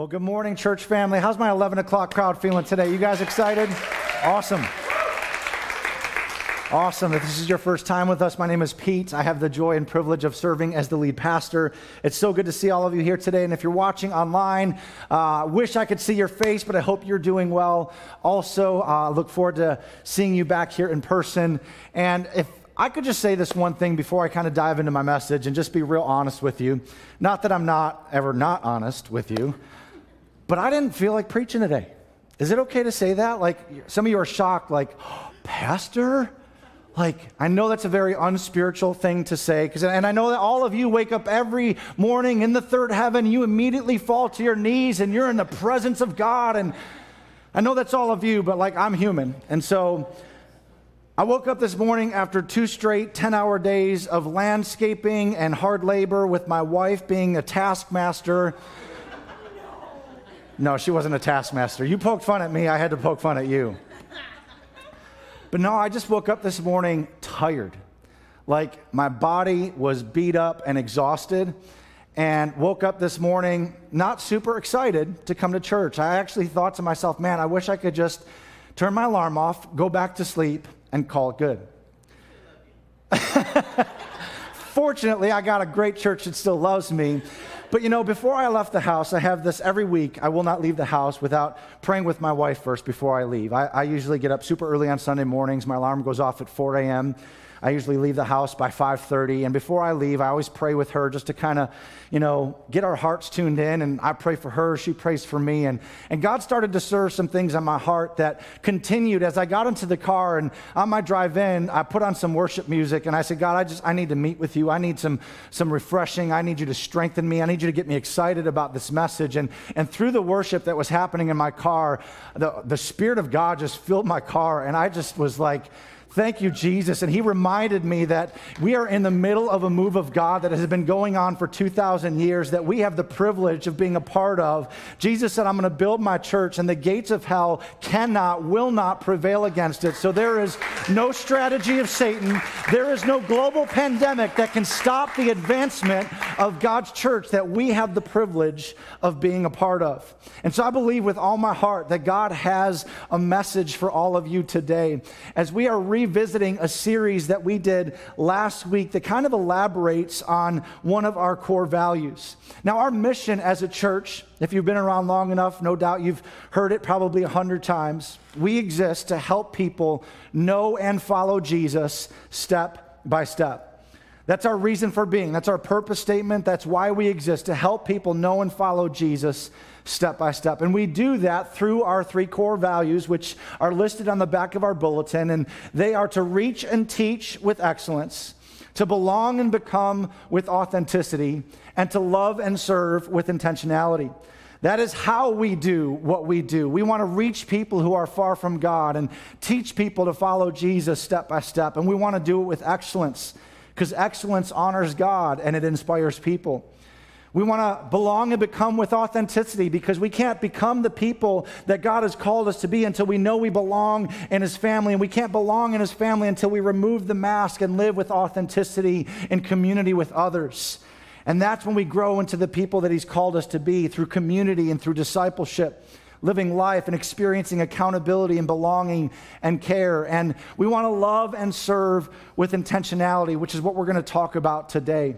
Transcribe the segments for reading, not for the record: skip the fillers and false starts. Well, good morning, church family. How's my 11 o'clock crowd feeling today? You guys excited? Awesome. Awesome. If this is your first time with us, my name is Pete. I have the joy and privilege of serving as the lead pastor. It's so good to see all of you here today. And if you're watching online, wish I could see your face, but I hope you're doing well. Also, look forward to seeing you back here in person. And if I could just say this one thing before I kind of dive into my message and just be real honest with you. Not that I'm not ever not honest with you, but I didn't feel like preaching today. Is it okay to say that? Like, some of you are shocked, like, oh, pastor? Like, I know that's a very unspiritual thing to say, and I know that all of you wake up every morning in the third heaven, you immediately fall to your knees, and you're in the presence of God, and I know that's all of you, but, like, I'm human. And so I woke up this morning after two straight 10-hour days of landscaping and hard labor with my wife being a taskmaster. No, she wasn't a taskmaster. You poked fun at me. I had to poke fun at you. But no, I just woke up this morning tired. Like, my body was beat up and exhausted, and woke up this morning not super excited to come to church. I actually thought to myself, man, I wish I could just turn my alarm off, go back to sleep, and call it good. Fortunately, I got a great church that still loves me. But, you know, before I left the house, I have this every week. I will not leave the house without praying with my wife first before I leave. I usually get up super early on Sunday mornings. My alarm goes off at 4 a.m. I usually leave the house by 5:30. And before I leave, I always pray with her just to kind of, you know, get our hearts tuned in. And I pray for her. She prays for me. And God started to stir some things on my heart that continued as I got into the car. And on my drive in, I put on some worship music. And I said, God, I need to meet with you. I need some refreshing. I need you to strengthen me. I need you to get me excited about this message. And through the worship that was happening in my car, the Spirit of God just filled my car, and I just was like, thank you, Jesus. And he reminded me that we are in the middle of a move of God that has been going on for 2,000 years, that we have the privilege of being a part of. Jesus said, I'm going to build my church, and the gates of hell will not prevail against it. So there is no strategy of Satan. There is no global pandemic that can stop the advancement of God's church that we have the privilege of being a part of. And so I believe with all my heart that God has a message for all of you today as we are revisiting a series that we did last week that kind of elaborates on one of our core values. Now, our mission as a church, if you've been around long enough, no doubt you've heard it probably 100 times, we exist to help people know and follow Jesus step by step. That's our reason for being. That's our purpose statement. That's why we exist, to help people know and follow Jesus step by step. And we do that through our three core values, which are listed on the back of our bulletin. And they are to reach and teach with excellence, to belong and become with authenticity, and to love and serve with intentionality. That is how we do what we do. We want to reach people who are far from God and teach people to follow Jesus step by step. And we want to do it with excellence, because excellence honors God and it inspires people. We want to belong and become with authenticity, because we can't become the people that God has called us to be until we know we belong in His family. And we can't belong in His family until we remove the mask and live with authenticity in community with others. And that's when we grow into the people that He's called us to be, through community and through discipleship, living life and experiencing accountability and belonging and care. And we want to love and serve with intentionality, which is what we're going to talk about today.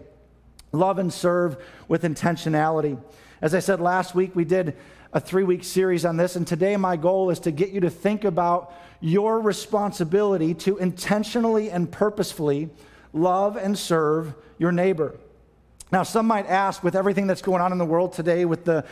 Love and serve with intentionality. As I said last week, we did a 3-week series on this, and today my goal is to get you to think about your responsibility to intentionally and purposefully love and serve your neighbor. Now, some might ask, with everything that's going on in the world today, with the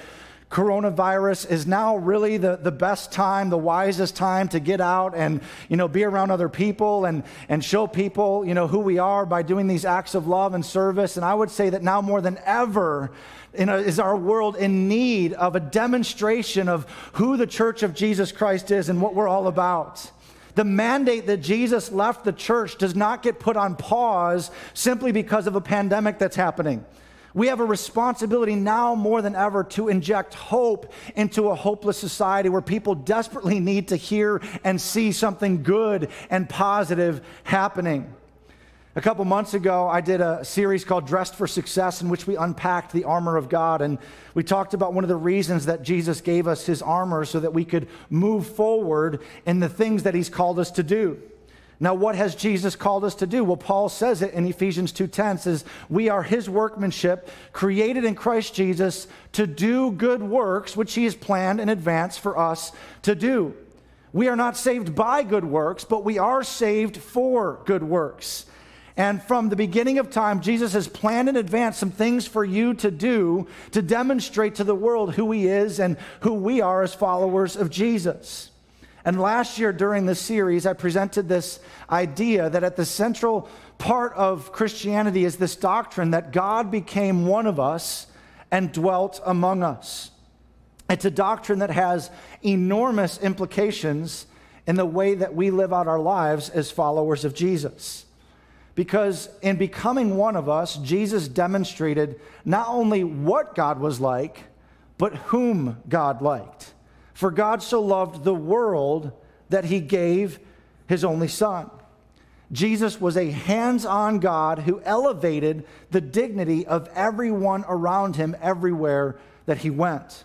coronavirus, is now really the best time, the wisest time to get out and, you know, be around other people and show people, you know, who we are by doing these acts of love and service. And I would say that now more than ever, you know, is our world in need of a demonstration of who the Church of Jesus Christ is and what we're all about. The mandate that Jesus left the church does not get put on pause simply because of a pandemic that's happening. We have a responsibility now more than ever to inject hope into a hopeless society where people desperately need to hear and see something good and positive happening. A couple months ago, I did a series called Dressed for Success, in which we unpacked the armor of God, and we talked about one of the reasons that Jesus gave us his armor so that we could move forward in the things that he's called us to do. Now, what has Jesus called us to do? Well, Paul says it in Ephesians 2:10, says, we are his workmanship, created in Christ Jesus to do good works, which he has planned in advance for us to do. We are not saved by good works, but we are saved for good works. And from the beginning of time, Jesus has planned in advance some things for you to do to demonstrate to the world who he is and who we are as followers of Jesus. And last year during this series, I presented this idea that at the central part of Christianity is this doctrine that God became one of us and dwelt among us. It's a doctrine that has enormous implications in the way that we live out our lives as followers of Jesus. Because in becoming one of us, Jesus demonstrated not only what God was like, but whom God liked. For God so loved the world that he gave his only son. Jesus was a hands-on God who elevated the dignity of everyone around him everywhere that he went.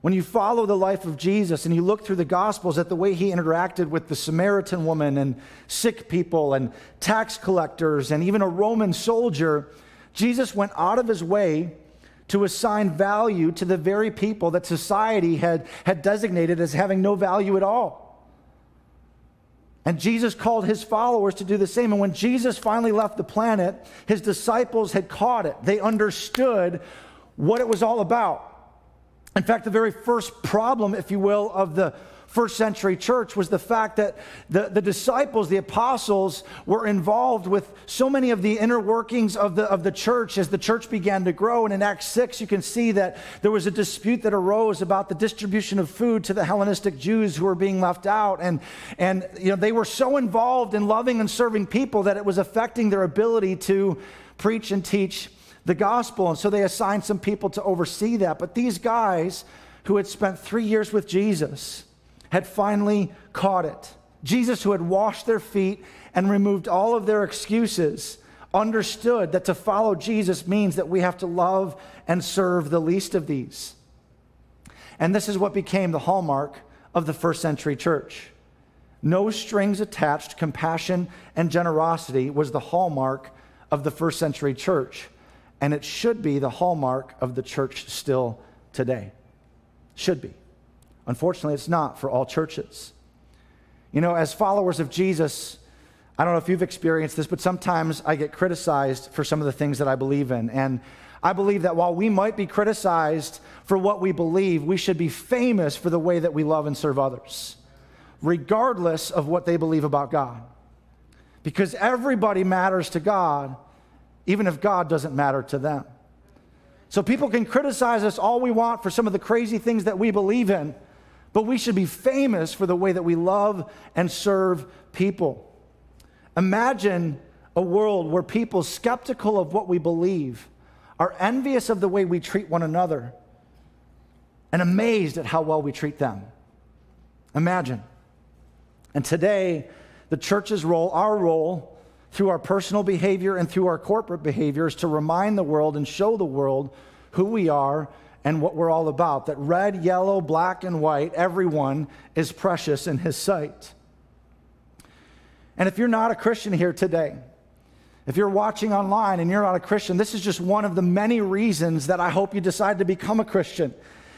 When you follow the life of Jesus and you look through the Gospels at the way he interacted with the Samaritan woman and sick people and tax collectors and even a Roman soldier, Jesus went out of his way to assign value to the very people that society had designated as having no value at all. And Jesus called his followers to do the same. And when Jesus finally left the planet, his disciples had caught it. They understood what it was all about. In fact, the very first problem, if you will, of the first century church was the fact that the disciples, the apostles, were involved with so many of the inner workings of the church as the church began to grow. And in Acts 6, you can see that there was a dispute that arose about the distribution of food to the Hellenistic Jews who were being left out. And you know, they were so involved in loving and serving people that it was affecting their ability to preach and teach the gospel, and so they assigned some people to oversee that. But these guys who had spent 3 years with Jesus had finally caught it. Jesus, who had washed their feet and removed all of their excuses, understood that to follow Jesus means that we have to love and serve the least of these. And this is what became the hallmark of the first century church. No strings attached, compassion and generosity was the hallmark of the first century church. And it should be the hallmark of the church still today. Should be. Unfortunately, it's not for all churches. You know, as followers of Jesus, I don't know if you've experienced this, but sometimes I get criticized for some of the things that I believe in. And I believe that while we might be criticized for what we believe, we should be famous for the way that we love and serve others, regardless of what they believe about God. Because everybody matters to God, even if God doesn't matter to them. So people can criticize us all we want for some of the crazy things that we believe in, but we should be famous for the way that we love and serve people. Imagine a world where people skeptical of what we believe are envious of the way we treat one another and amazed at how well we treat them. Imagine. And today, the church's role, our role, through our personal behavior and through our corporate behaviors, to remind the world and show the world who we are and what we're all about. That red, yellow, black, and white, everyone is precious in his sight. And if you're not a Christian here today, if you're watching online and you're not a Christian, this is just one of the many reasons that I hope you decide to become a Christian.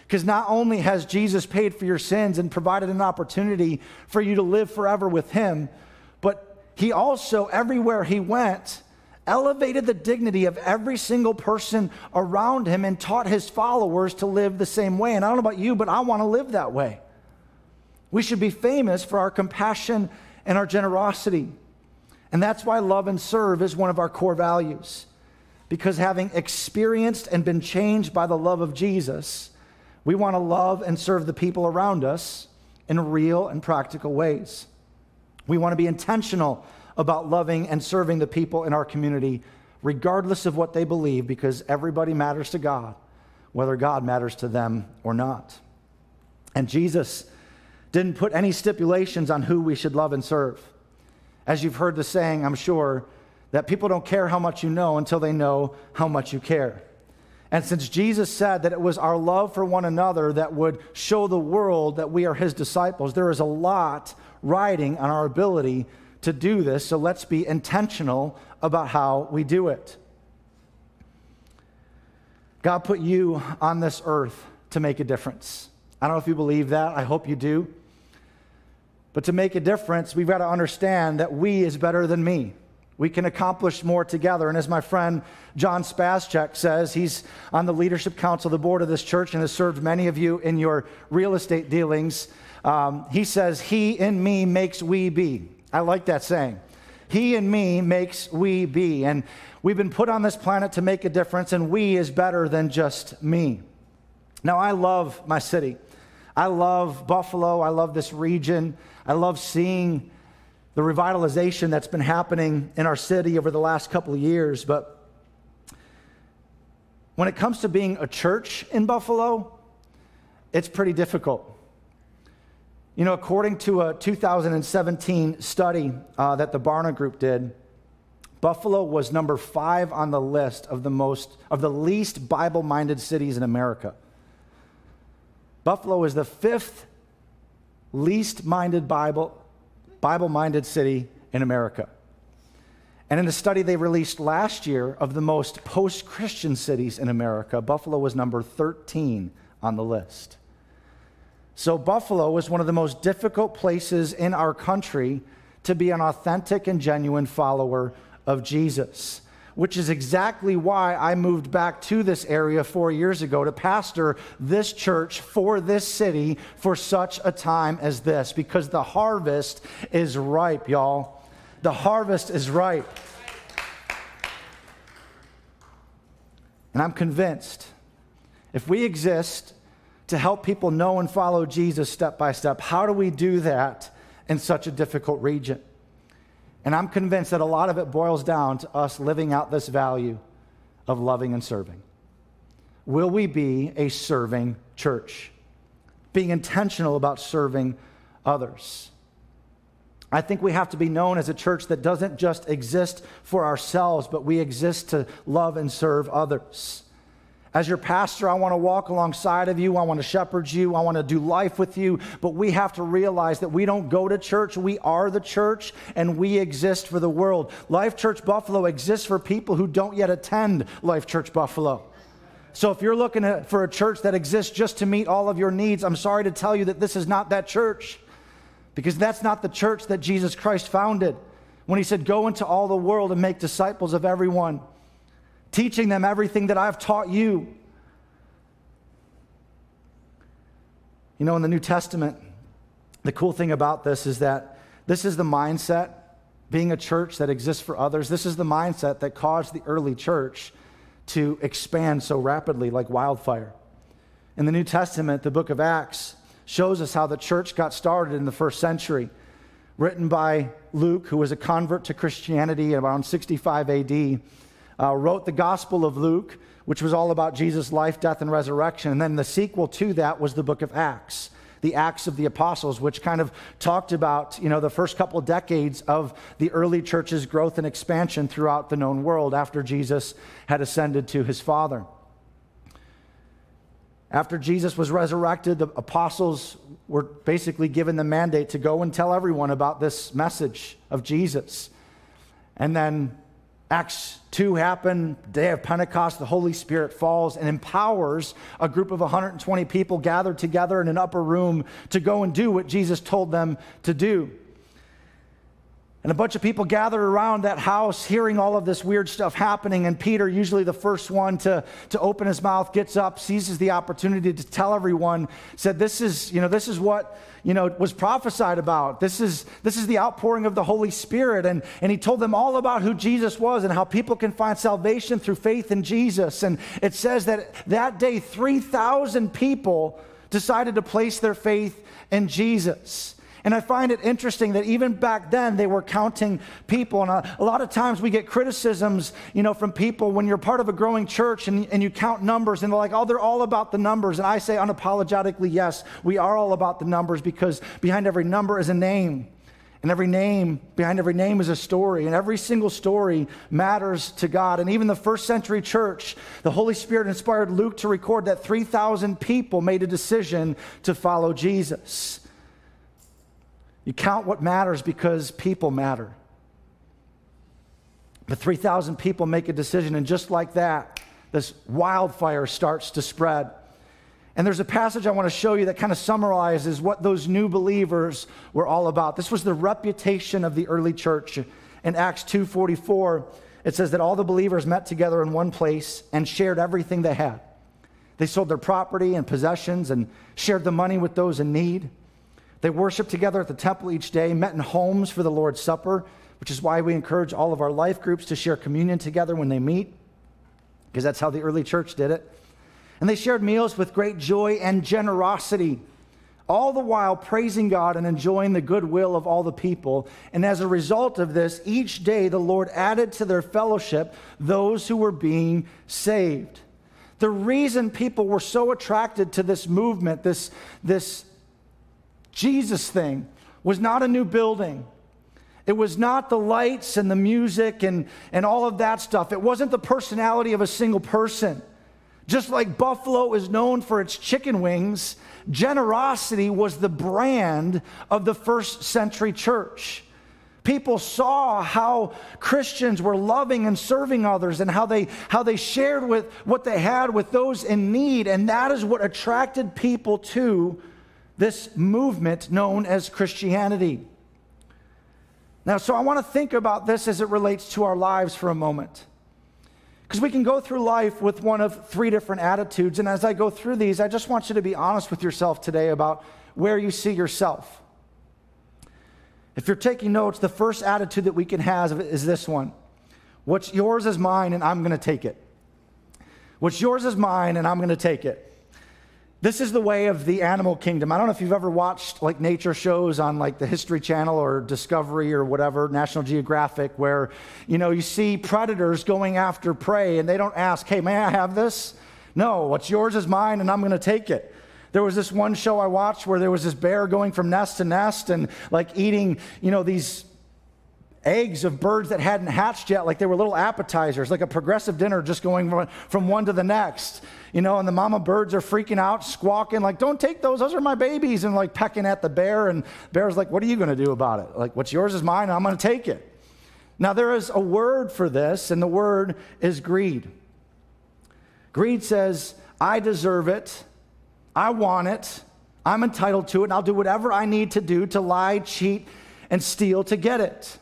Because not only has Jesus paid for your sins and provided an opportunity for you to live forever with him, but he also, everywhere he went, elevated the dignity of every single person around him and taught his followers to live the same way. And I don't know about you, but I want to live that way. We should be famous for our compassion and our generosity. And that's why love and serve is one of our core values. Because having experienced and been changed by the love of Jesus, we want to love and serve the people around us in real and practical ways. We want to be intentional about loving and serving the people in our community, regardless of what they believe, because everybody matters to God, whether God matters to them or not. And Jesus didn't put any stipulations on who we should love and serve. As you've heard the saying, I'm sure, that people don't care how much you know until they know how much you care. And since Jesus said that it was our love for one another that would show the world that we are his disciples, there is a lot riding on our ability to do this, so let's be intentional about how we do it. God put you on this earth to make a difference. I don't know if you believe that. I hope you do. But to make a difference, we've got to understand that we is better than me. We can accomplish more together. And as my friend John Spaszczak says, he's on the leadership council, the board of this church, and has served many of you in your real estate dealings. He says, he in me makes we be. I like that saying. He and me makes we be. And we've been put on this planet to make a difference, and we is better than just me. Now, I love my city. I love Buffalo. I love this region. I love seeing the revitalization that's been happening in our city over the last couple of years. But when it comes to being a church in Buffalo, it's pretty difficult. You know, according to a 2017 study that the Barna Group did, Buffalo was number 5 on the list of the least Bible-minded cities in America. Buffalo is the 5th least minded Bible-minded city in America. And in the study they released last year of the most post-Christian cities in America, Buffalo was number 13 on the list. So Buffalo is one of the most difficult places in our country to be an authentic and genuine follower of Jesus, which is exactly why I moved back to this area 4 years ago to pastor this church for this city for such a time as this, because the harvest is ripe, y'all. The harvest is ripe. And I'm convinced if we exist to help people know and follow Jesus step by step, how do we do that in such a difficult region? And I'm convinced that a lot of it boils down to us living out this value of loving and serving. Will we be a serving church? Being intentional about serving others. I think we have to be known as a church that doesn't just exist for ourselves, but we exist to love and serve others. As your pastor, I want to walk alongside of you. I want to shepherd you. I want to do life with you. But we have to realize that we don't go to church. We are the church, and we exist for the world. Life Church Buffalo exists for people who don't yet attend Life Church Buffalo. So if you're looking for a church that exists just to meet all of your needs, I'm sorry to tell you that this is not that church, because that's not the church that Jesus Christ founded when he said, "Go into all the world and make disciples of everyone, teaching them everything that I've taught you." You know, in the New Testament, the cool thing about this is that this is the mindset, being a church that exists for others, this is the mindset that caused the early church to expand so rapidly like wildfire. In the New Testament, the book of Acts shows us how the church got started in the first century, written by Luke, who was a convert to Christianity around 65 AD. Wrote the Gospel of Luke, which was all about Jesus' life, death, and resurrection. And then the sequel to that was the book of Acts, the Acts of the Apostles, which kind of talked about, you know, the first couple decades of the early church's growth and expansion throughout the known world after Jesus had ascended to his Father. After Jesus was resurrected, the apostles were basically given the mandate to go and tell everyone about this message of Jesus. And then Acts 2 happened, day of Pentecost, the Holy Spirit falls and empowers a group of 120 people gathered together in an upper room to go and do what Jesus told them to do. And a bunch of people gathered around that house hearing all of this weird stuff happening, and Peter, usually the first one to open his mouth, gets up, seizes the opportunity to tell everyone, said, this is what, was prophesied about. This is the outpouring of the Holy Spirit. And he told them all about who Jesus was and how people can find salvation through faith in Jesus. And it says that that day, 3,000 people decided to place their faith in Jesus. And I find it interesting that even back then they were counting people. And a lot of times we get criticisms, from people when you're part of a growing church and you count numbers and they're like, oh, they're all about the numbers. And I say unapologetically, yes, we are all about the numbers, because behind every number is a name. And every name, behind every name is a story, and every single story matters to God. And even the first century church, the Holy Spirit inspired Luke to record that 3,000 people made a decision to follow Jesus. You count what matters because people matter. But 3,000 people make a decision, and just like that, this wildfire starts to spread. And there's a passage I want to show you that kind of summarizes what those new believers were all about. This was the reputation of the early church. In Acts 2:44, it says that all the believers met together in one place and shared everything they had. They sold their property and possessions and shared the money with those in need. They worshiped together at the temple each day, met in homes for the Lord's Supper, which is why we encourage all of our life groups to share communion together when they meet, because that's how the early church did it. And they shared meals with great joy and generosity, all the while praising God and enjoying the goodwill of all the people. And as a result of this, each day the Lord added to their fellowship those who were being saved. The reason people were so attracted to this movement, this Jesus thing, was not a new building. It was not the lights and the music and all of that stuff. It wasn't the personality of a single person. Just like Buffalo is known for its chicken wings, generosity was the brand of the first century church. People saw how Christians were loving and serving others and how they shared with what they had with those in need. And that is what attracted people to this movement known as Christianity. Now, so I want to think about this as it relates to our lives for a moment. Because we can go through life with one of three different attitudes. And as I go through these, I just want you to be honest with yourself today about where you see yourself. If you're taking notes, the first attitude that we can have is this one. What's yours is mine, and I'm going to take it. What's yours is mine, and I'm going to take it. This is the way of the animal kingdom. I don't know if you've ever watched like nature shows on like the History Channel or Discovery or whatever, National Geographic, where, you know, you see predators going after prey and they don't ask, hey, may I have this? No, what's yours is mine and I'm going to take it. There was this one show I watched where there was this bear going from nest to nest and like eating, you know, these eggs of birds that hadn't hatched yet, like they were little appetizers, like a progressive dinner just going from one to the next, you know, and the mama birds are freaking out, squawking, like, don't take those are my babies, and like pecking at the bear, and bear's like, what are you going to do about it? Like, what's yours is mine, I'm going to take it. Now, there is a word for this, and the word is greed. Greed says, I deserve it, I want it, I'm entitled to it, and I'll do whatever I need to do to lie, cheat, and steal to get it.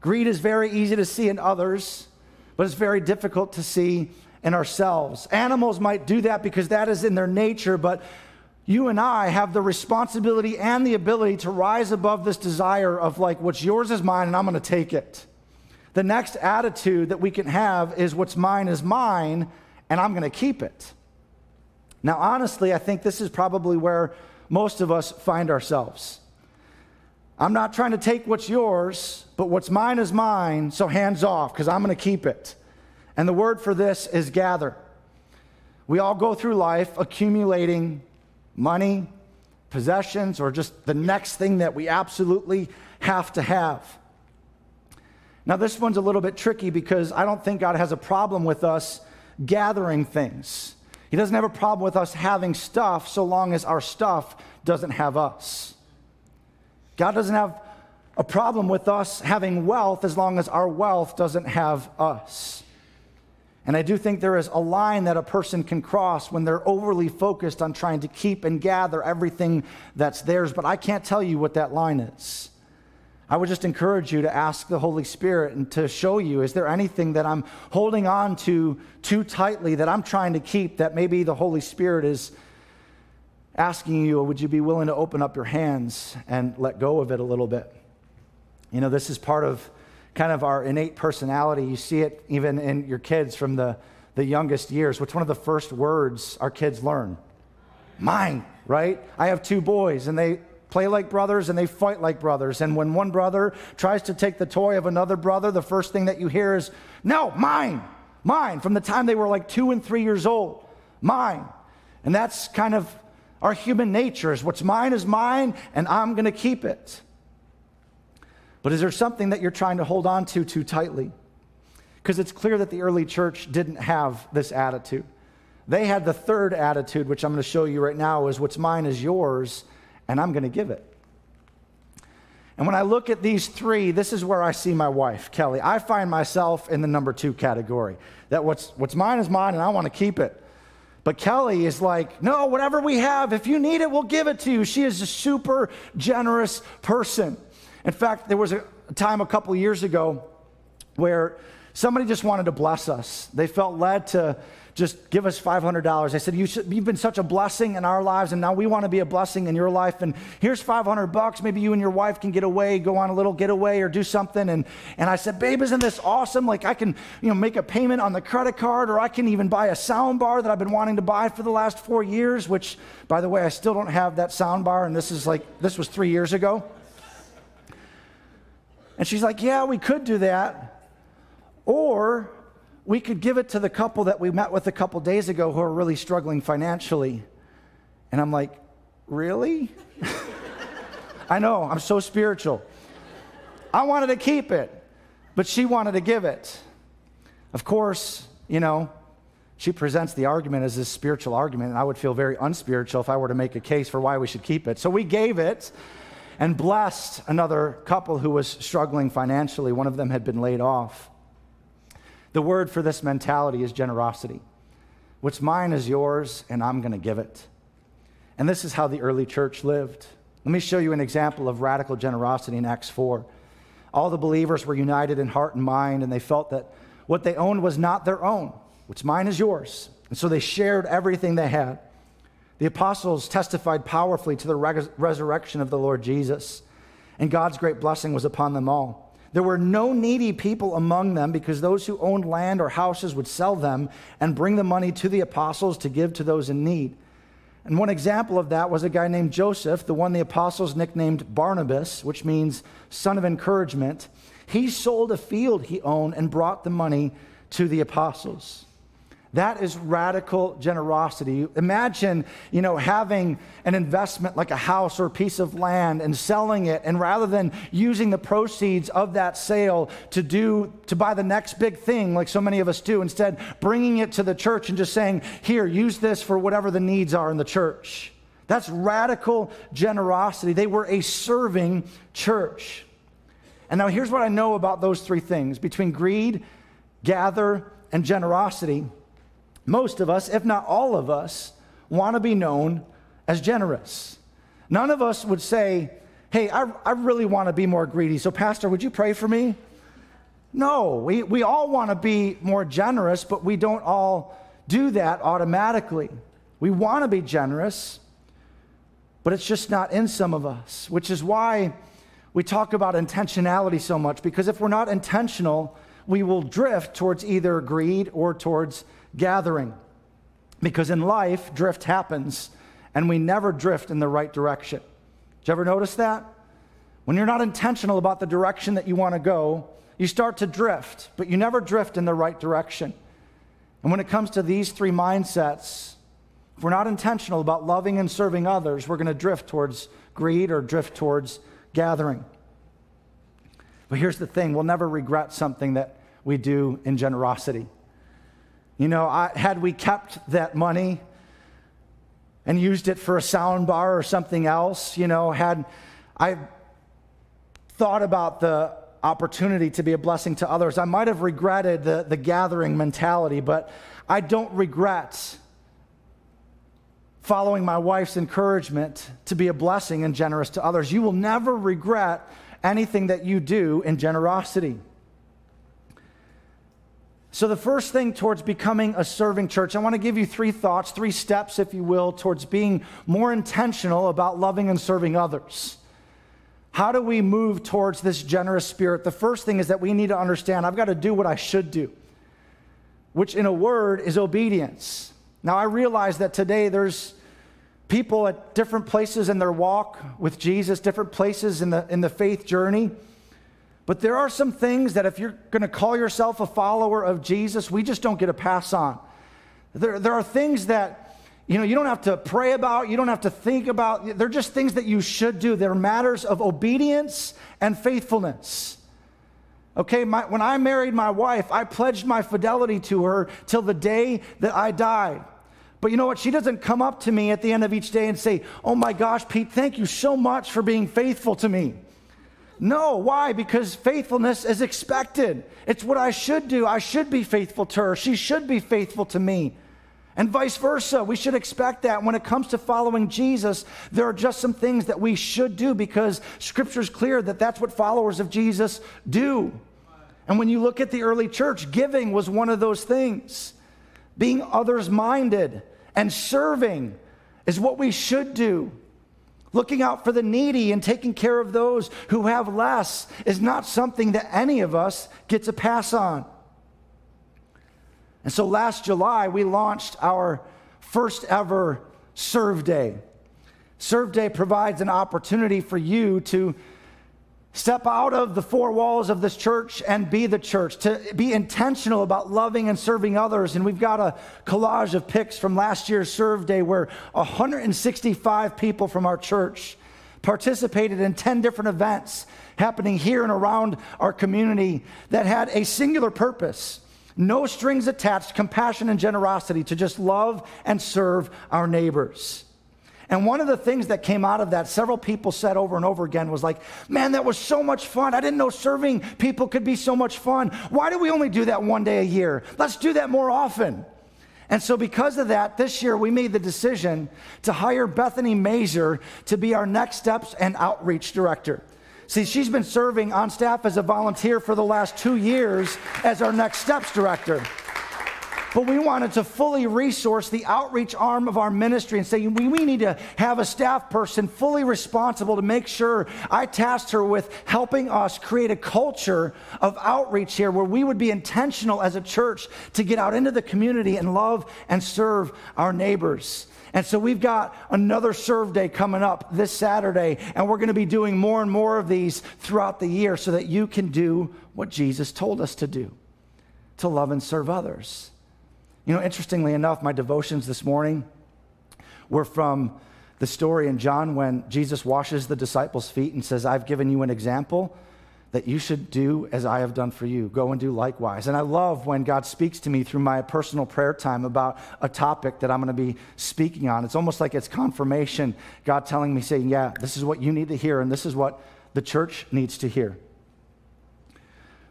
Greed is very easy to see in others, but it's very difficult to see in ourselves. Animals might do that because that is in their nature, but you and I have the responsibility and the ability to rise above this desire of like, what's yours is mine and I'm going to take it. The next attitude that we can have is what's mine is mine and I'm going to keep it. Now, honestly, I think this is probably where most of us find ourselves. I'm not trying to take what's yours, but what's mine is mine, so hands off, because I'm going to keep it. And the word for this is gather. We all go through life accumulating money, possessions, or just the next thing that we absolutely have to have. Now, this one's a little bit tricky because I don't think God has a problem with us gathering things. He doesn't have a problem with us having stuff so long as our stuff doesn't have us. God doesn't have a problem with us having wealth as long as our wealth doesn't have us. And I do think there is a line that a person can cross when they're overly focused on trying to keep and gather everything that's theirs, but I can't tell you what that line is. I would just encourage you to ask the Holy Spirit and to show you, is there anything that I'm holding on to too tightly that I'm trying to keep that maybe the Holy Spirit is asking you, would you be willing to open up your hands and let go of it a little bit? You know, this is part of kind of our innate personality. You see it even in your kids from the youngest years. What's one of the first words our kids learn? Mine, right? I have two boys, and they play like brothers, and they fight like brothers. And when one brother tries to take the toy of another brother, the first thing that you hear is, no, mine, mine, from the time they were like 2 and 3 years old, mine. And that's kind of our human nature is what's mine is mine, and I'm going to keep it. But is there something that you're trying to hold on to too tightly? Because it's clear that the early church didn't have this attitude. They had the third attitude, which I'm going to show you right now, is what's mine is yours, and I'm going to give it. And when I look at these three, this is where I see my wife, Kelly. I find myself in the number two category, that what's mine is mine, and I want to keep it. But Kelly is like, no, whatever we have, if you need it, we'll give it to you. She is a super generous person. In fact, there was a time a couple years ago where somebody just wanted to bless us. They felt led to just give us $500. They said, you've been such a blessing in our lives, and now we want to be a blessing in your life, and here's $500. Maybe you and your wife can get away, go on a little getaway or do something. And I said, babe, isn't this awesome? Like, I can, you know, make a payment on the credit card, or I can even buy a sound bar that I've been wanting to buy for the last 4 years, which, by the way, I still don't have that sound bar, and this was 3 years ago. And she's like, yeah, we could do that. Or we could give it to the couple that we met with a couple days ago who are really struggling financially. And I'm like, really? I know, I'm so spiritual. I wanted to keep it, but she wanted to give it. Of course, you know, she presents the argument as this spiritual argument, and I would feel very unspiritual if I were to make a case for why we should keep it. So we gave it and blessed another couple who was struggling financially. One of them had been laid off. The word for this mentality is generosity. What's mine is yours, and I'm going to give it. And this is how the early church lived. Let me show you an example of radical generosity in Acts 4. All the believers were united in heart and mind, and they felt that what they owned was not their own. What's mine is yours. And so they shared everything they had. The apostles testified powerfully to the resurrection of the Lord Jesus, and God's great blessing was upon them all. There were no needy people among them, because those who owned land or houses would sell them and bring the money to the apostles to give to those in need. And one example of that was a guy named Joseph, the one the apostles nicknamed Barnabas, which means son of encouragement. He sold a field he owned and brought the money to the apostles. That is radical generosity. Imagine, you know, having an investment like a house or a piece of land and selling it, and rather than using the proceeds of that sale to buy the next big thing like so many of us do, instead bringing it to the church and just saying, here, use this for whatever the needs are in the church. That's radical generosity. They were a serving church. And now here's what I know about those three things. Between greed, gather, and generosity, most of us, if not all of us, want to be known as generous. None of us would say, hey, I really want to be more greedy, so Pastor, would you pray for me? No, we all want to be more generous, but we don't all do that automatically. We want to be generous, but it's just not in some of us, which is why we talk about intentionality so much, because if we're not intentional, we will drift towards either greed or towards gathering, because in life, drift happens, and we never drift in the right direction. Did you ever notice that? When you're not intentional about the direction that you want to go, you start to drift, but you never drift in the right direction. And when it comes to these three mindsets, if we're not intentional about loving and serving others, we're going to drift towards greed or drift towards gathering. But here's the thing, we'll never regret something that we do in generosity. You know, had we kept that money and used it for a sound bar or something else, you know, had I thought about the opportunity to be a blessing to others, I might have regretted the gathering mentality, but I don't regret following my wife's encouragement to be a blessing and generous to others. You will never regret anything that you do in generosity. So the first thing towards becoming a serving church, I want to give you three thoughts, three steps, if you will, towards being more intentional about loving and serving others. How do we move towards this generous spirit? The first thing is that we need to understand, I've got to do what I should do, which in a word is obedience. Now I realize that today there's people at different places in their walk with Jesus, different places in the faith journey. But there are some things that if you're going to call yourself a follower of Jesus, we just don't get a pass on. There are things that, you know, you don't have to pray about, you don't have to think about. They're just things that you should do. They're matters of obedience and faithfulness. Okay, when I married my wife, I pledged my fidelity to her till the day that I died. But you know what? She doesn't come up to me at the end of each day and say, "Oh my gosh, Pete, thank you so much for being faithful to me." No, why? Because faithfulness is expected. It's what I should do. I should be faithful to her. She should be faithful to me. And vice versa, we should expect that. When it comes to following Jesus, there are just some things that we should do because Scripture's clear that that's what followers of Jesus do. And when you look at the early church, giving was one of those things. Being others-minded and serving is what we should do. Looking out for the needy and taking care of those who have less is not something that any of us gets a pass on. And so last July, we launched our first ever Serve Day. Serve Day provides an opportunity for you to step out of the four walls of this church and be the church, to be intentional about loving and serving others. And we've got a collage of pics from last year's Serve Day where 165 people from our church participated in 10 different events happening here and around our community that had a singular purpose. No strings attached, compassion and generosity to just love and serve our neighbors. And one of the things that came out of that, several people said over and over again, was like, man, that was so much fun. I didn't know serving people could be so much fun. Why do we only do that one day a year? Let's do that more often. And so because of that, this year we made the decision to hire Bethany Mazur to be our Next Steps and Outreach Director. See, she's been serving on staff as a volunteer for the last 2 years as our Next Steps Director. But we wanted to fully resource the outreach arm of our ministry and say, we need to have a staff person fully responsible to make sure. I tasked her with helping us create a culture of outreach here where we would be intentional as a church to get out into the community and love and serve our neighbors. And so we've got another Serve Day coming up this Saturday, and we're going to be doing more and more of these throughout the year so that you can do what Jesus told us to do, to love and serve others. You know, interestingly enough, my devotions this morning were from the story in John when Jesus washes the disciples' feet and says, "I've given you an example that you should do as I have done for you. Go and do likewise." And I love when God speaks to me through my personal prayer time about a topic that I'm going to be speaking on. It's almost like it's confirmation, God telling me, saying, yeah, this is what you need to hear, and this is what the church needs to hear.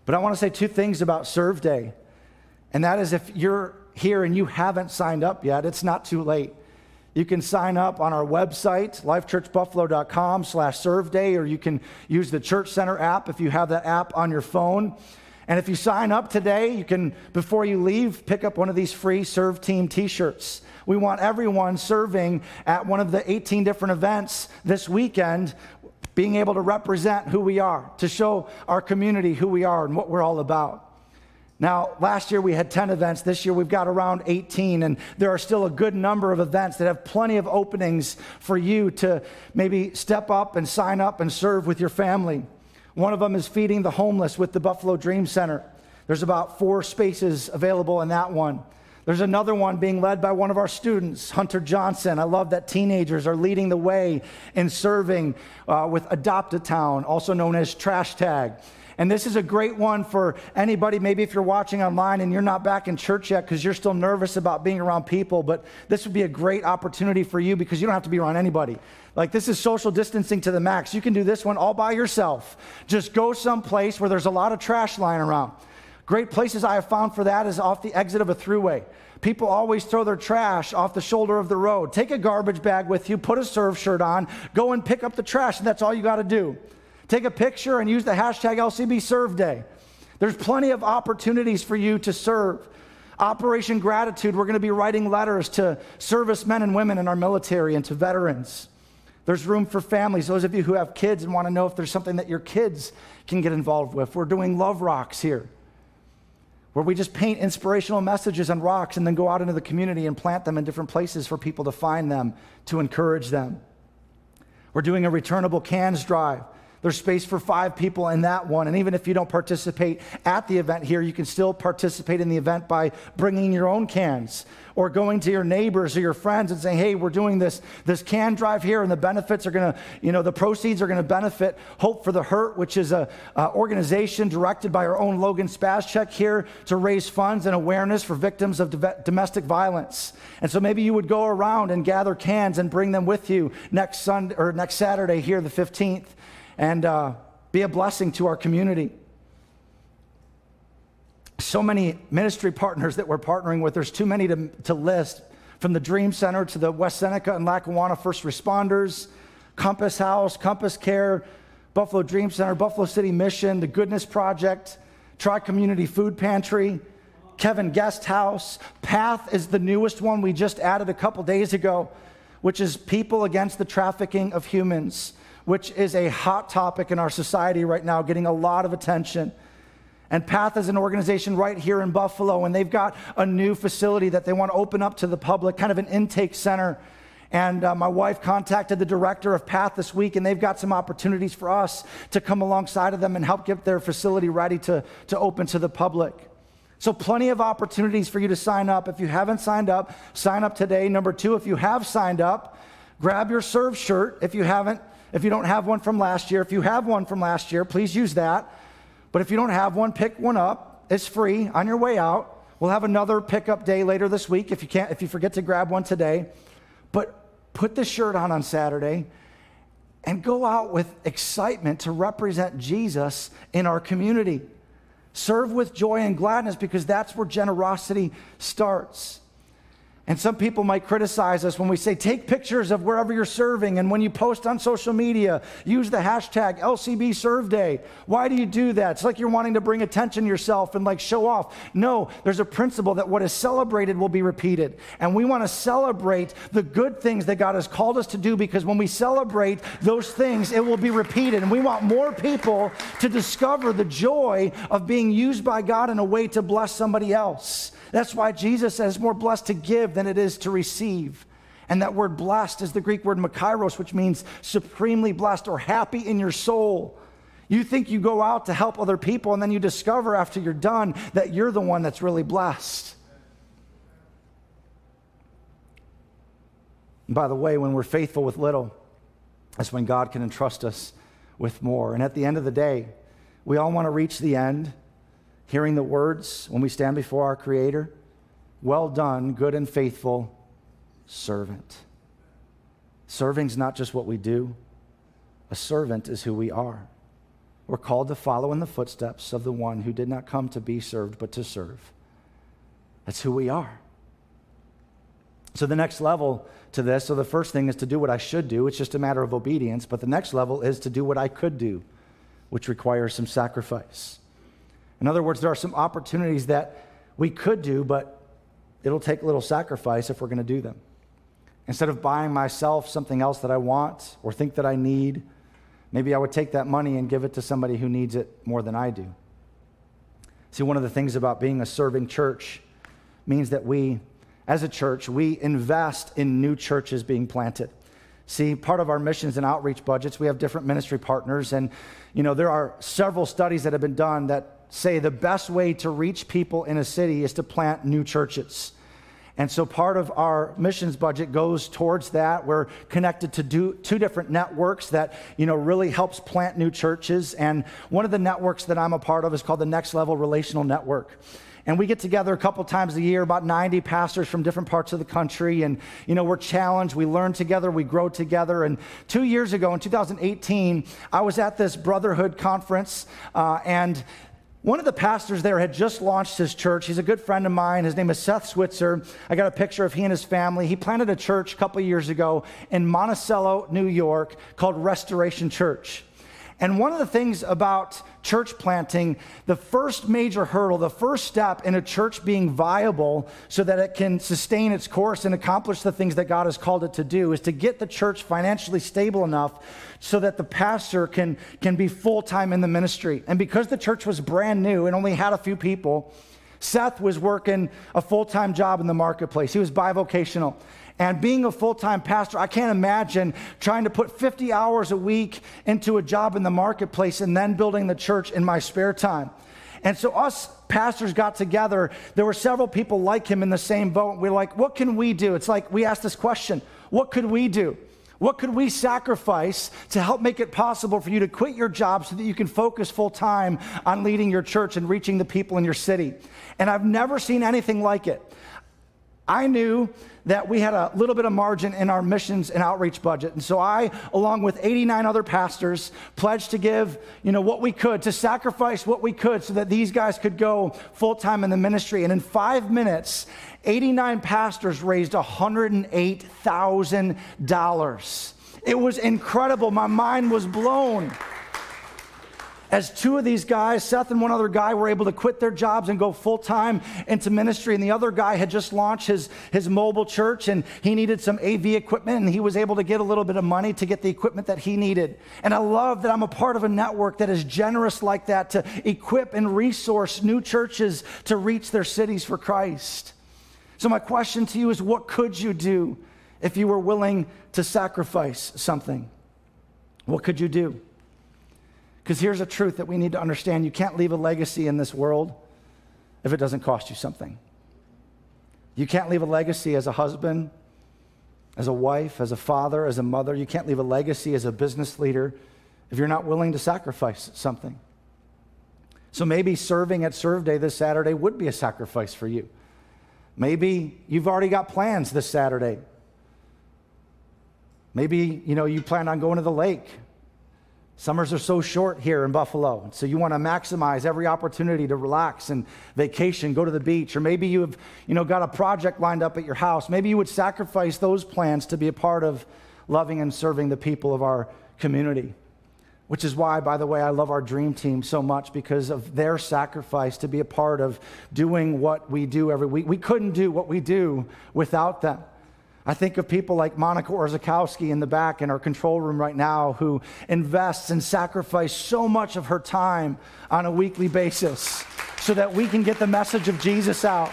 But I want to say two things about Serve Day, and that is if you're here and you haven't signed up yet, it's not too late. You can sign up on our website, lifechurchbuffalo.com/serveday, or you can use the Church Center app if you have that app on your phone. And if you sign up today, you can, before you leave, pick up one of these free Serve Team t-shirts. We want everyone serving at one of the 18 different events this weekend, being able to represent who we are, to show our community who we are and what we're all about. Now, last year we had 10 events. This year we've got around 18, and there are still a good number of events that have plenty of openings for you to maybe step up and sign up and serve with your family. One of them is feeding the homeless with the Buffalo Dream Center. There's about 4 spaces available in that one. There's another one being led by one of our students, Hunter Johnson. I love that teenagers are leading the way in serving with Adopt-A-Town, also known as Trash Tag. And this is a great one for anybody, maybe if you're watching online and you're not back in church yet because you're still nervous about being around people, but this would be a great opportunity for you because you don't have to be around anybody. Like, this is social distancing to the max. You can do this one all by yourself. Just go someplace where there's a lot of trash lying around. Great places I have found for that is off the exit of a thruway. People always throw their trash off the shoulder of the road. Take a garbage bag with you, put a serve shirt on, go and pick up the trash, and that's all you got to do. Take a picture and use the hashtag LCBServeDay. There's plenty of opportunities for you to serve. Operation Gratitude, we're going to be writing letters to servicemen and women in our military and to veterans. There's room for families, those of you who have kids and want to know if there's something that your kids can get involved with. We're doing Love Rocks here, where we just paint inspirational messages on rocks and then go out into the community and plant them in different places for people to find them, to encourage them. We're doing a returnable cans drive. There's space for 5 people in that one. And even if you don't participate at the event here, you can still participate in the event by bringing your own cans or going to your neighbors or your friends and saying, hey, we're doing this can drive here, and the benefits are going to, the proceeds are going to benefit Hope for the Hurt, which is an organization directed by our own Logan Spazcheck here to raise funds and awareness for victims of domestic violence. And so maybe you would go around and gather cans and bring them with you next Saturday here, the 15th, and be a blessing to our community. So many ministry partners that we're partnering with. There's too many to list, from the Dream Center to the West Seneca and Lackawanna First Responders, Compass House, Compass Care, Buffalo Dream Center, Buffalo City Mission, The Goodness Project, Tri-Community Food Pantry, Kevin Guest House. PATH is the newest one we just added a couple days ago, which is People Against the Trafficking of Humans, which is a hot topic in our society right now, getting a lot of attention. And PATH is an organization right here in Buffalo, and they've got a new facility that they want to open up to the public, kind of an intake center. And my wife contacted the director of PATH this week, and they've got some opportunities for us to come alongside of them and help get their facility ready to open to the public. So plenty of opportunities for you to sign up. If you haven't signed up, sign up today. Number 2, if you have signed up, grab your serve shirt. If you don't have one from last year, if you have one from last year, please use that. But if you don't have one, pick one up. It's free on your way out. We'll have another pickup day later this week if you forget to grab one today. But put the shirt on Saturday and go out with excitement to represent Jesus in our community. Serve with joy and gladness, because that's where generosity starts. And some people might criticize us when we say, take pictures of wherever you're serving, and when you post on social media, use the hashtag #LCBServeDay. Why do you do that? It's like you're wanting to bring attention to yourself and show off. No, there's a principle that what is celebrated will be repeated. And we want to celebrate the good things that God has called us to do, because when we celebrate those things, it will be repeated. And we want more people to discover the joy of being used by God in a way to bless somebody else. That's why Jesus says it's more blessed to give than it is to receive. And that word blessed is the Greek word makarios, which means supremely blessed or happy in your soul. You think you go out to help other people, and then you discover after you're done that you're the one that's really blessed. And by the way, when we're faithful with little, that's when God can entrust us with more. And at the end of the day, we all want to reach the end, hearing the words when we stand before our Creator, well done, good and faithful servant. Serving's not just what we do. A servant is who we are. We're called to follow in the footsteps of the one who did not come to be served, but to serve. That's who we are. So the next level to this, so the first thing is to do what I should do. It's just a matter of obedience. But the next level is to do what I could do, which requires some sacrifice. In other words, there are some opportunities that we could do, but it'll take a little sacrifice if we're going to do them. Instead of buying myself something else that I want or think that I need, maybe I would take that money and give it to somebody who needs it more than I do. See, one of the things about being a serving church means that we, as a church, we invest in new churches being planted. See, part of our missions and outreach budgets, we have different ministry partners, and, there are several studies that have been done that say the best way to reach people in a city is to plant new churches. And so part of our missions budget goes towards that. We're connected to two different networks that, really helps plant new churches. And one of the networks that I'm a part of is called the Next Level Relational Network. And we get together a couple times a year, about 90 pastors from different parts of the country. And, we're challenged. We learn together. We grow together. And 2 years ago, in 2018, I was at this brotherhood conference, and one of the pastors there had just launched his church. He's a good friend of mine. His name is Seth Switzer. I got a picture of he and his family. He planted a church a couple years ago in Monticello, New York, called Restoration Church. And one of the things about church planting, the first major hurdle, the first step in a church being viable so that it can sustain its course and accomplish the things that God has called it to do, is to get the church financially stable enough so that the pastor can be full-time in the ministry. And because the church was brand new and only had a few people, Seth was working a full-time job in the marketplace. He was bivocational. And being a full-time pastor, I can't imagine trying to put 50 hours a week into a job in the marketplace and then building the church in my spare time. And so us pastors got together. There were several people like him in the same boat. We're like, what can we do? It's like we asked this question, what could we do? What could we sacrifice to help make it possible for you to quit your job so that you can focus full time on leading your church and reaching the people in your city? And I've never seen anything like it. I knew that we had a little bit of margin in our missions and outreach budget. And so I, along with 89 other pastors, pledged to give, what we could, to sacrifice what we could so that these guys could go full-time in the ministry. And in 5 minutes, 89 pastors raised $108,000. It was incredible. My mind was blown. As two of these guys, Seth and one other guy, were able to quit their jobs and go full-time into ministry. And the other guy had just launched his mobile church, and he needed some AV equipment, and he was able to get a little bit of money to get the equipment that he needed. And I love that I'm a part of a network that is generous like that to equip and resource new churches to reach their cities for Christ. So my question to you is, what could you do if you were willing to sacrifice something? What could you do? Because here's a truth that we need to understand. You can't leave a legacy in this world if it doesn't cost you something. You can't leave a legacy as a husband, as a wife, as a father, as a mother. You can't leave a legacy as a business leader if you're not willing to sacrifice something. So maybe serving at Serve Day this Saturday would be a sacrifice for you. Maybe you've already got plans this Saturday. Maybe, you plan on going to the lake. Summers are so short here in Buffalo, so you want to maximize every opportunity to relax and vacation, go to the beach. Or maybe you've got a project lined up at your house. Maybe you would sacrifice those plans to be a part of loving and serving the people of our community, which is why, by the way, I love our dream team so much, because of their sacrifice to be a part of doing what we do every week. We couldn't do what we do without them. I think of people like Monica Orszakowski in the back in our control room right now, who invests and sacrifices so much of her time on a weekly basis so that we can get the message of Jesus out.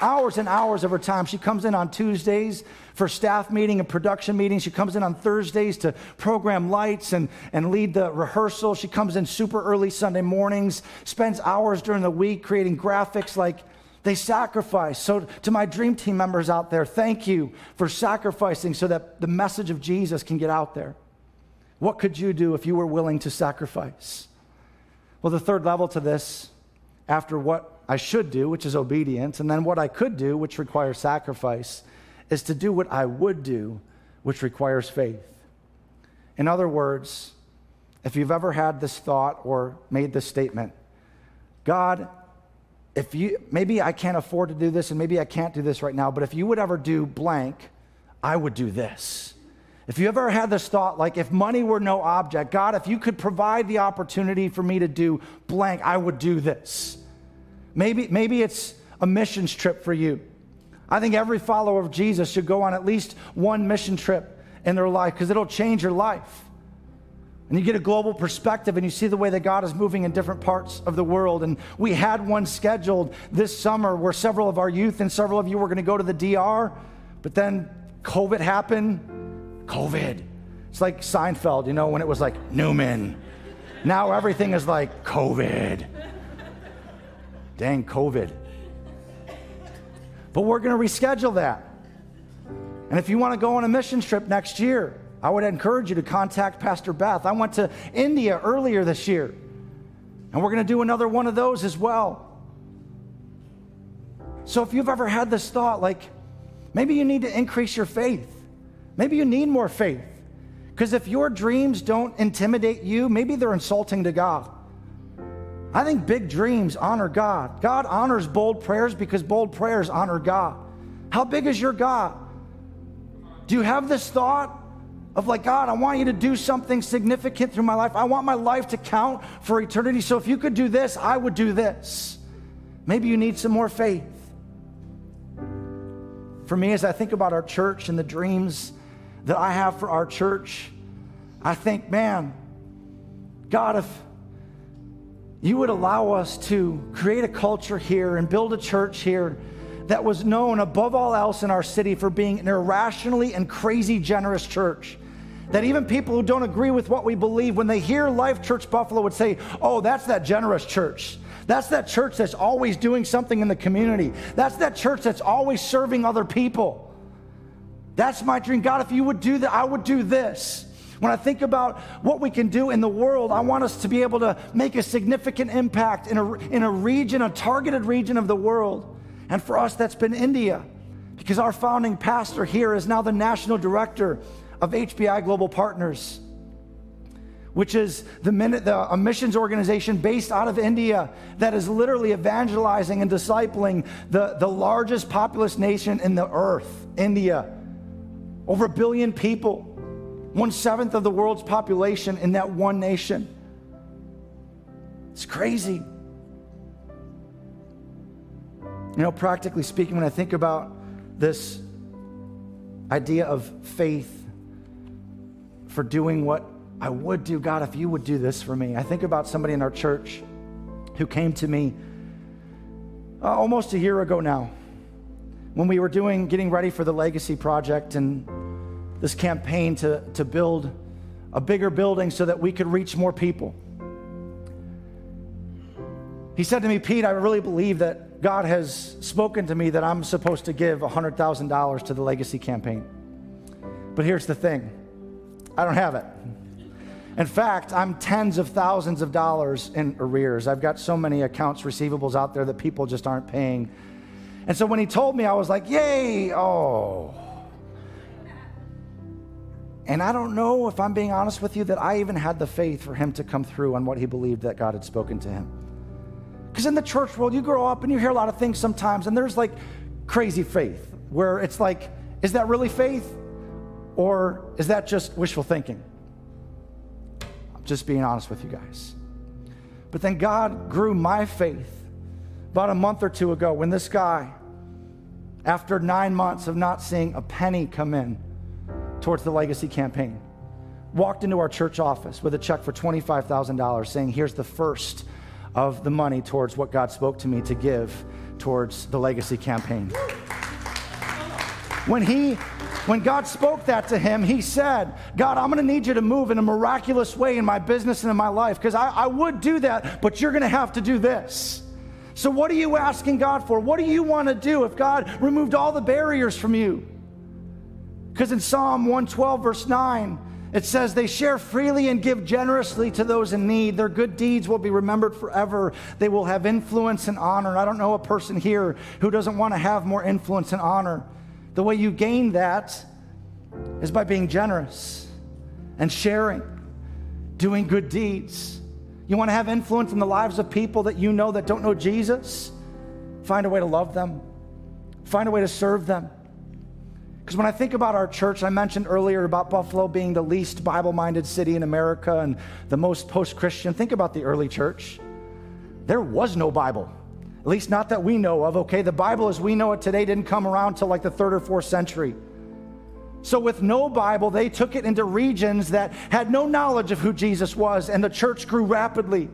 Hours and hours of her time. She comes in on Tuesdays for staff meeting and production meetings. She comes in on Thursdays to program lights and lead the rehearsal. She comes in super early Sunday mornings, spends hours during the week creating graphics. Like, they sacrifice. So to my dream team members out there, thank you for sacrificing so that the message of Jesus can get out there. What could you do if you were willing to sacrifice? Well, the third level to this, after what I should do, which is obedience, and then what I could do, which requires sacrifice, is to do what I would do, which requires faith. In other words, if you've ever had this thought or made this statement, God, maybe I can't afford to do this, and maybe I can't do this right now, but if you would ever do blank, I would do this. If you ever had this thought, like, if money were no object, God, if you could provide the opportunity for me to do blank, I would do this. Maybe it's a missions trip for you. I think every follower of Jesus should go on at least one mission trip in their life, because it'll change your life. And you get a global perspective, and you see the way that God is moving in different parts of the world. And we had one scheduled this summer where several of our youth and several of you were going to go to the DR, but then COVID happened. COVID. It's like Seinfeld, when it was like Newman. Now everything is like COVID. Dang, COVID. But we're going to reschedule that. And if you want to go on a mission trip next year, I would encourage you to contact Pastor Beth. I went to India earlier this year, and we're going to do another one of those as well. So if you've ever had this thought, like, maybe you need to increase your faith. Maybe you need more faith. Because if your dreams don't intimidate you, maybe they're insulting to God. I think big dreams honor God. God honors bold prayers because bold prayers honor God. How big is your God? Do you have this thought of like, God, I want you to do something significant through my life. I want my life to count for eternity. So if you could do this, I would do this. Maybe you need some more faith. For me, as I think about our church and the dreams that I have for our church, I think, man, God, if you would allow us to create a culture here and build a church here that was known above all else in our city for being an irrationally and crazy generous church. That even people who don't agree with what we believe, when they hear Life Church Buffalo, would say, oh, that's that generous church. That's that church that's always doing something in the community. That's that church that's always serving other people. That's my dream. God, if you would do that, I would do this. When I think about what we can do in the world, I want us to be able to make a significant impact in a region, a targeted region of the world. And for us, that's been India, because our founding pastor here is now the national director of HBI Global Partners, which is a missions organization based out of India that is literally evangelizing and discipling the largest populous nation in the earth, India. Over 1 billion people, 1/7 of the world's population in that one nation. It's crazy. You know, practically speaking, when I think about this idea of faith for doing what I would do, God, if you would do this for me. I think about somebody in our church who came to me almost a year ago now, when we were getting ready for the Legacy Project and this campaign to build a bigger building so that we could reach more people. He said to me, Pete, I really believe that God has spoken to me that I'm supposed to give $100,000 to the Legacy campaign. But here's the thing. I don't have it. In fact, I'm tens of thousands of dollars in arrears. I've got so many accounts receivables out there that people just aren't paying. And so when he told me, I was like, yay, oh. And I don't know, if I'm being honest with you, that I even had the faith for him to come through on what he believed that God had spoken to him. Because in the church world, you grow up and you hear a lot of things sometimes, and there's like crazy faith where it's like, is that really faith? Or is that just wishful thinking? I'm just being honest with you guys. But then God grew my faith about a month or two ago when this guy, after 9 months of not seeing a penny come in towards the Legacy campaign, walked into our church office with a check for $25,000 saying, here's the first of the money towards what God spoke to me to give towards the Legacy campaign. When God spoke that to him, he said, God, I'm going to need you to move in a miraculous way in my business and in my life, because I would do that, but you're going to have to do this. So what are you asking God for? What do you want to do if God removed all the barriers from you? Because in Psalm 112, verse 9, it says, they share freely and give generously to those in need. Their good deeds will be remembered forever. They will have influence and honor. And I don't know a person here who doesn't want to have more influence and honor. The way you gain that is by being generous and sharing, doing good deeds. You want to have influence in the lives of people that you know that don't know Jesus? Find a way to love them. Find a way to serve them. Because when I think about our church, I mentioned earlier about Buffalo being the least Bible-minded city in America and the most post-Christian. Think about the early church. There was no Bible. At least not that we know of, okay? The Bible as we know it today didn't come around till like the 3rd or 4th century. So with no Bible, they took it into regions that had no knowledge of who Jesus was, and the church grew rapidly.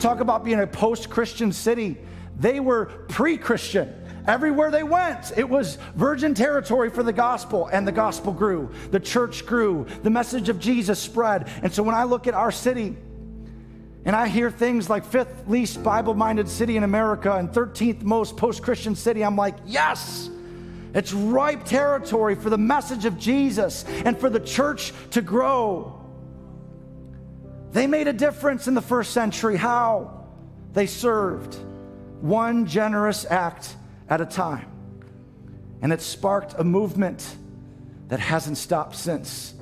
Talk about being a post-Christian city. They were pre-Christian. Everywhere they went, it was virgin territory for the gospel, and the gospel grew. The church grew. The message of Jesus spread. And so when I look at our city, and I hear things like 5th least Bible-minded city in America and 13th most post-Christian city, I'm like, yes, it's ripe territory for the message of Jesus and for the church to grow. They made a difference in the 1st century. How? They served one generous act at a time. And it sparked a movement that hasn't stopped since.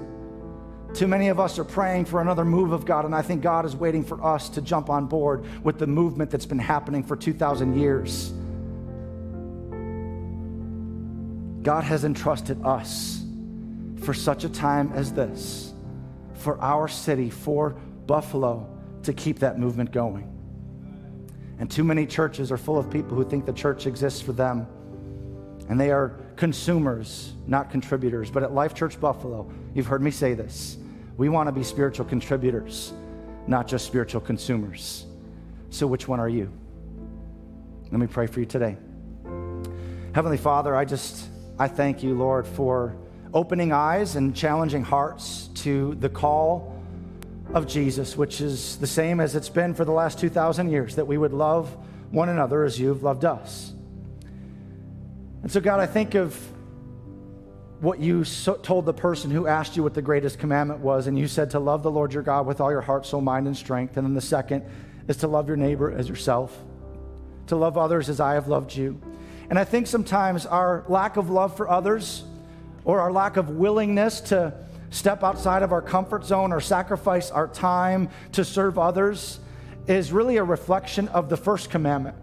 Too many of us are praying for another move of God, and I think God is waiting for us to jump on board with the movement that's been happening for 2,000 years. God has entrusted us for such a time as this, for our city, for Buffalo, to keep that movement going. And too many churches are full of people who think the church exists for them, and they are consumers, not contributors. But at Life Church Buffalo, you've heard me say this, we want to be spiritual contributors, not just spiritual consumers. So which one are you? Let me pray for you today. Heavenly Father, I thank you, Lord, for opening eyes and challenging hearts to the call of Jesus, which is the same as it's been for the last 2,000 years, that we would love one another as you've loved us. And so, God, I think of what you told the person who asked you what the greatest commandment was, and you said to love the Lord your God with all your heart, soul, mind, and strength. And then the second is to love your neighbor as yourself, to love others as I have loved you. And I think sometimes our lack of love for others, or our lack of willingness to step outside of our comfort zone or sacrifice our time to serve others, is really a reflection of the first commandment,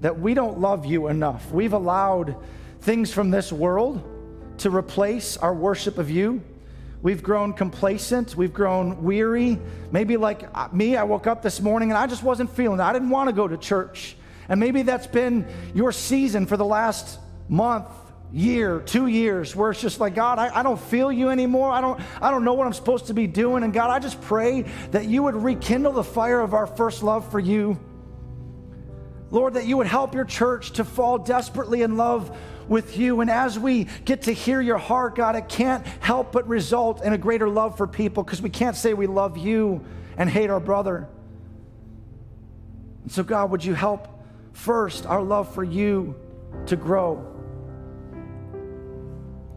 that we don't love you enough. We've allowed things from this world to replace our worship of you. We've grown complacent. We've grown weary. Maybe like me, I woke up this morning and I just wasn't feeling it. I didn't want to go to church. And maybe that's been your season for the last month, year, 2 years, where it's just like, God, I don't feel you anymore. I don't know what I'm supposed to be doing. And God, I just pray that you would rekindle the fire of our first love for you. Lord, that you would help your church to fall desperately in love with you. And as we get to hear your heart, God, it can't help but result in a greater love for people, because we can't say we love you and hate our brother. And so, God, would you help first our love for you to grow?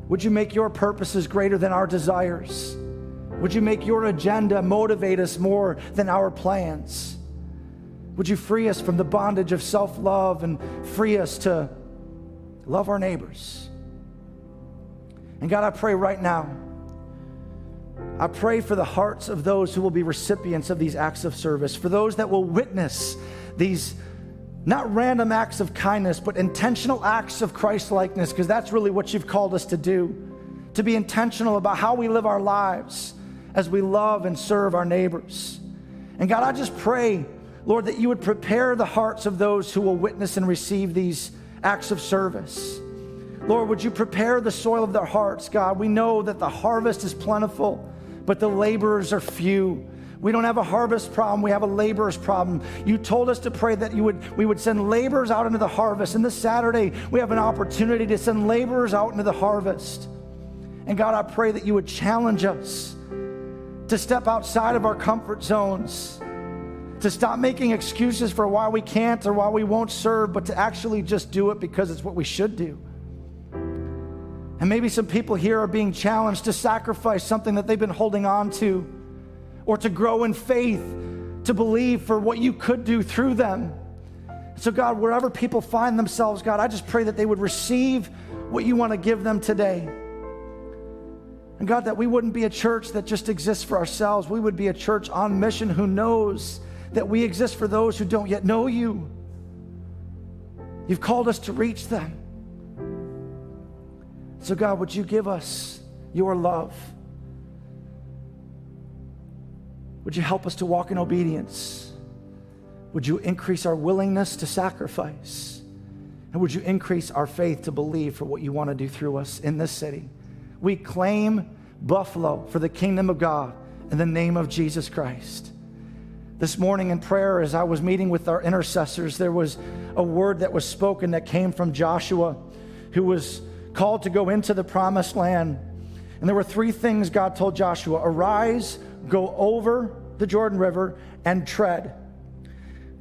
Would you make your purposes greater than our desires? Would you make your agenda motivate us more than our plans? Would you free us from the bondage of self-love and free us to love our neighbors? And God, I pray right now, I pray for the hearts of those who will be recipients of these acts of service, for those that will witness these not random acts of kindness, but intentional acts of Christ-likeness, because that's really what you've called us to do, to be intentional about how we live our lives as we love and serve our neighbors. And God, I just pray, Lord, that you would prepare the hearts of those who will witness and receive these acts of service. Lord, would you prepare the soil of their hearts, God? We know that the harvest is plentiful, but the laborers are few. We don't have a harvest problem, we have a laborers problem. You told us to pray that we would send laborers out into the harvest. And this Saturday, we have an opportunity to send laborers out into the harvest. And God, I pray that you would challenge us to step outside of our comfort zones, to stop making excuses for why we can't or why we won't serve, but to actually just do it because it's what we should do. And maybe some people here are being challenged to sacrifice something that they've been holding on to, or to grow in faith, to believe for what you could do through them. So God, wherever people find themselves, God, I just pray that they would receive what you want to give them today. And God, that we wouldn't be a church that just exists for ourselves. We would be a church on mission who knows that we exist for those who don't yet know you. You've called us to reach them. So God, would you give us your love? Would you help us to walk in obedience? Would you increase our willingness to sacrifice? And would you increase our faith to believe for what you want to do through us in this city? We claim Buffalo for the kingdom of God in the name of Jesus Christ. This morning in prayer, as I was meeting with our intercessors, there was a word that was spoken that came from Joshua, who was called to go into the promised land. And there were three things God told Joshua: arise, go over the Jordan River, and tread.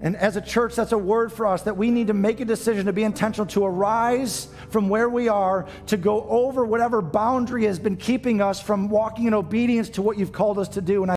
And as a church, that's a word for us, that we need to make a decision to be intentional, to arise from where we are, to go over whatever boundary has been keeping us from walking in obedience to what you've called us to do. And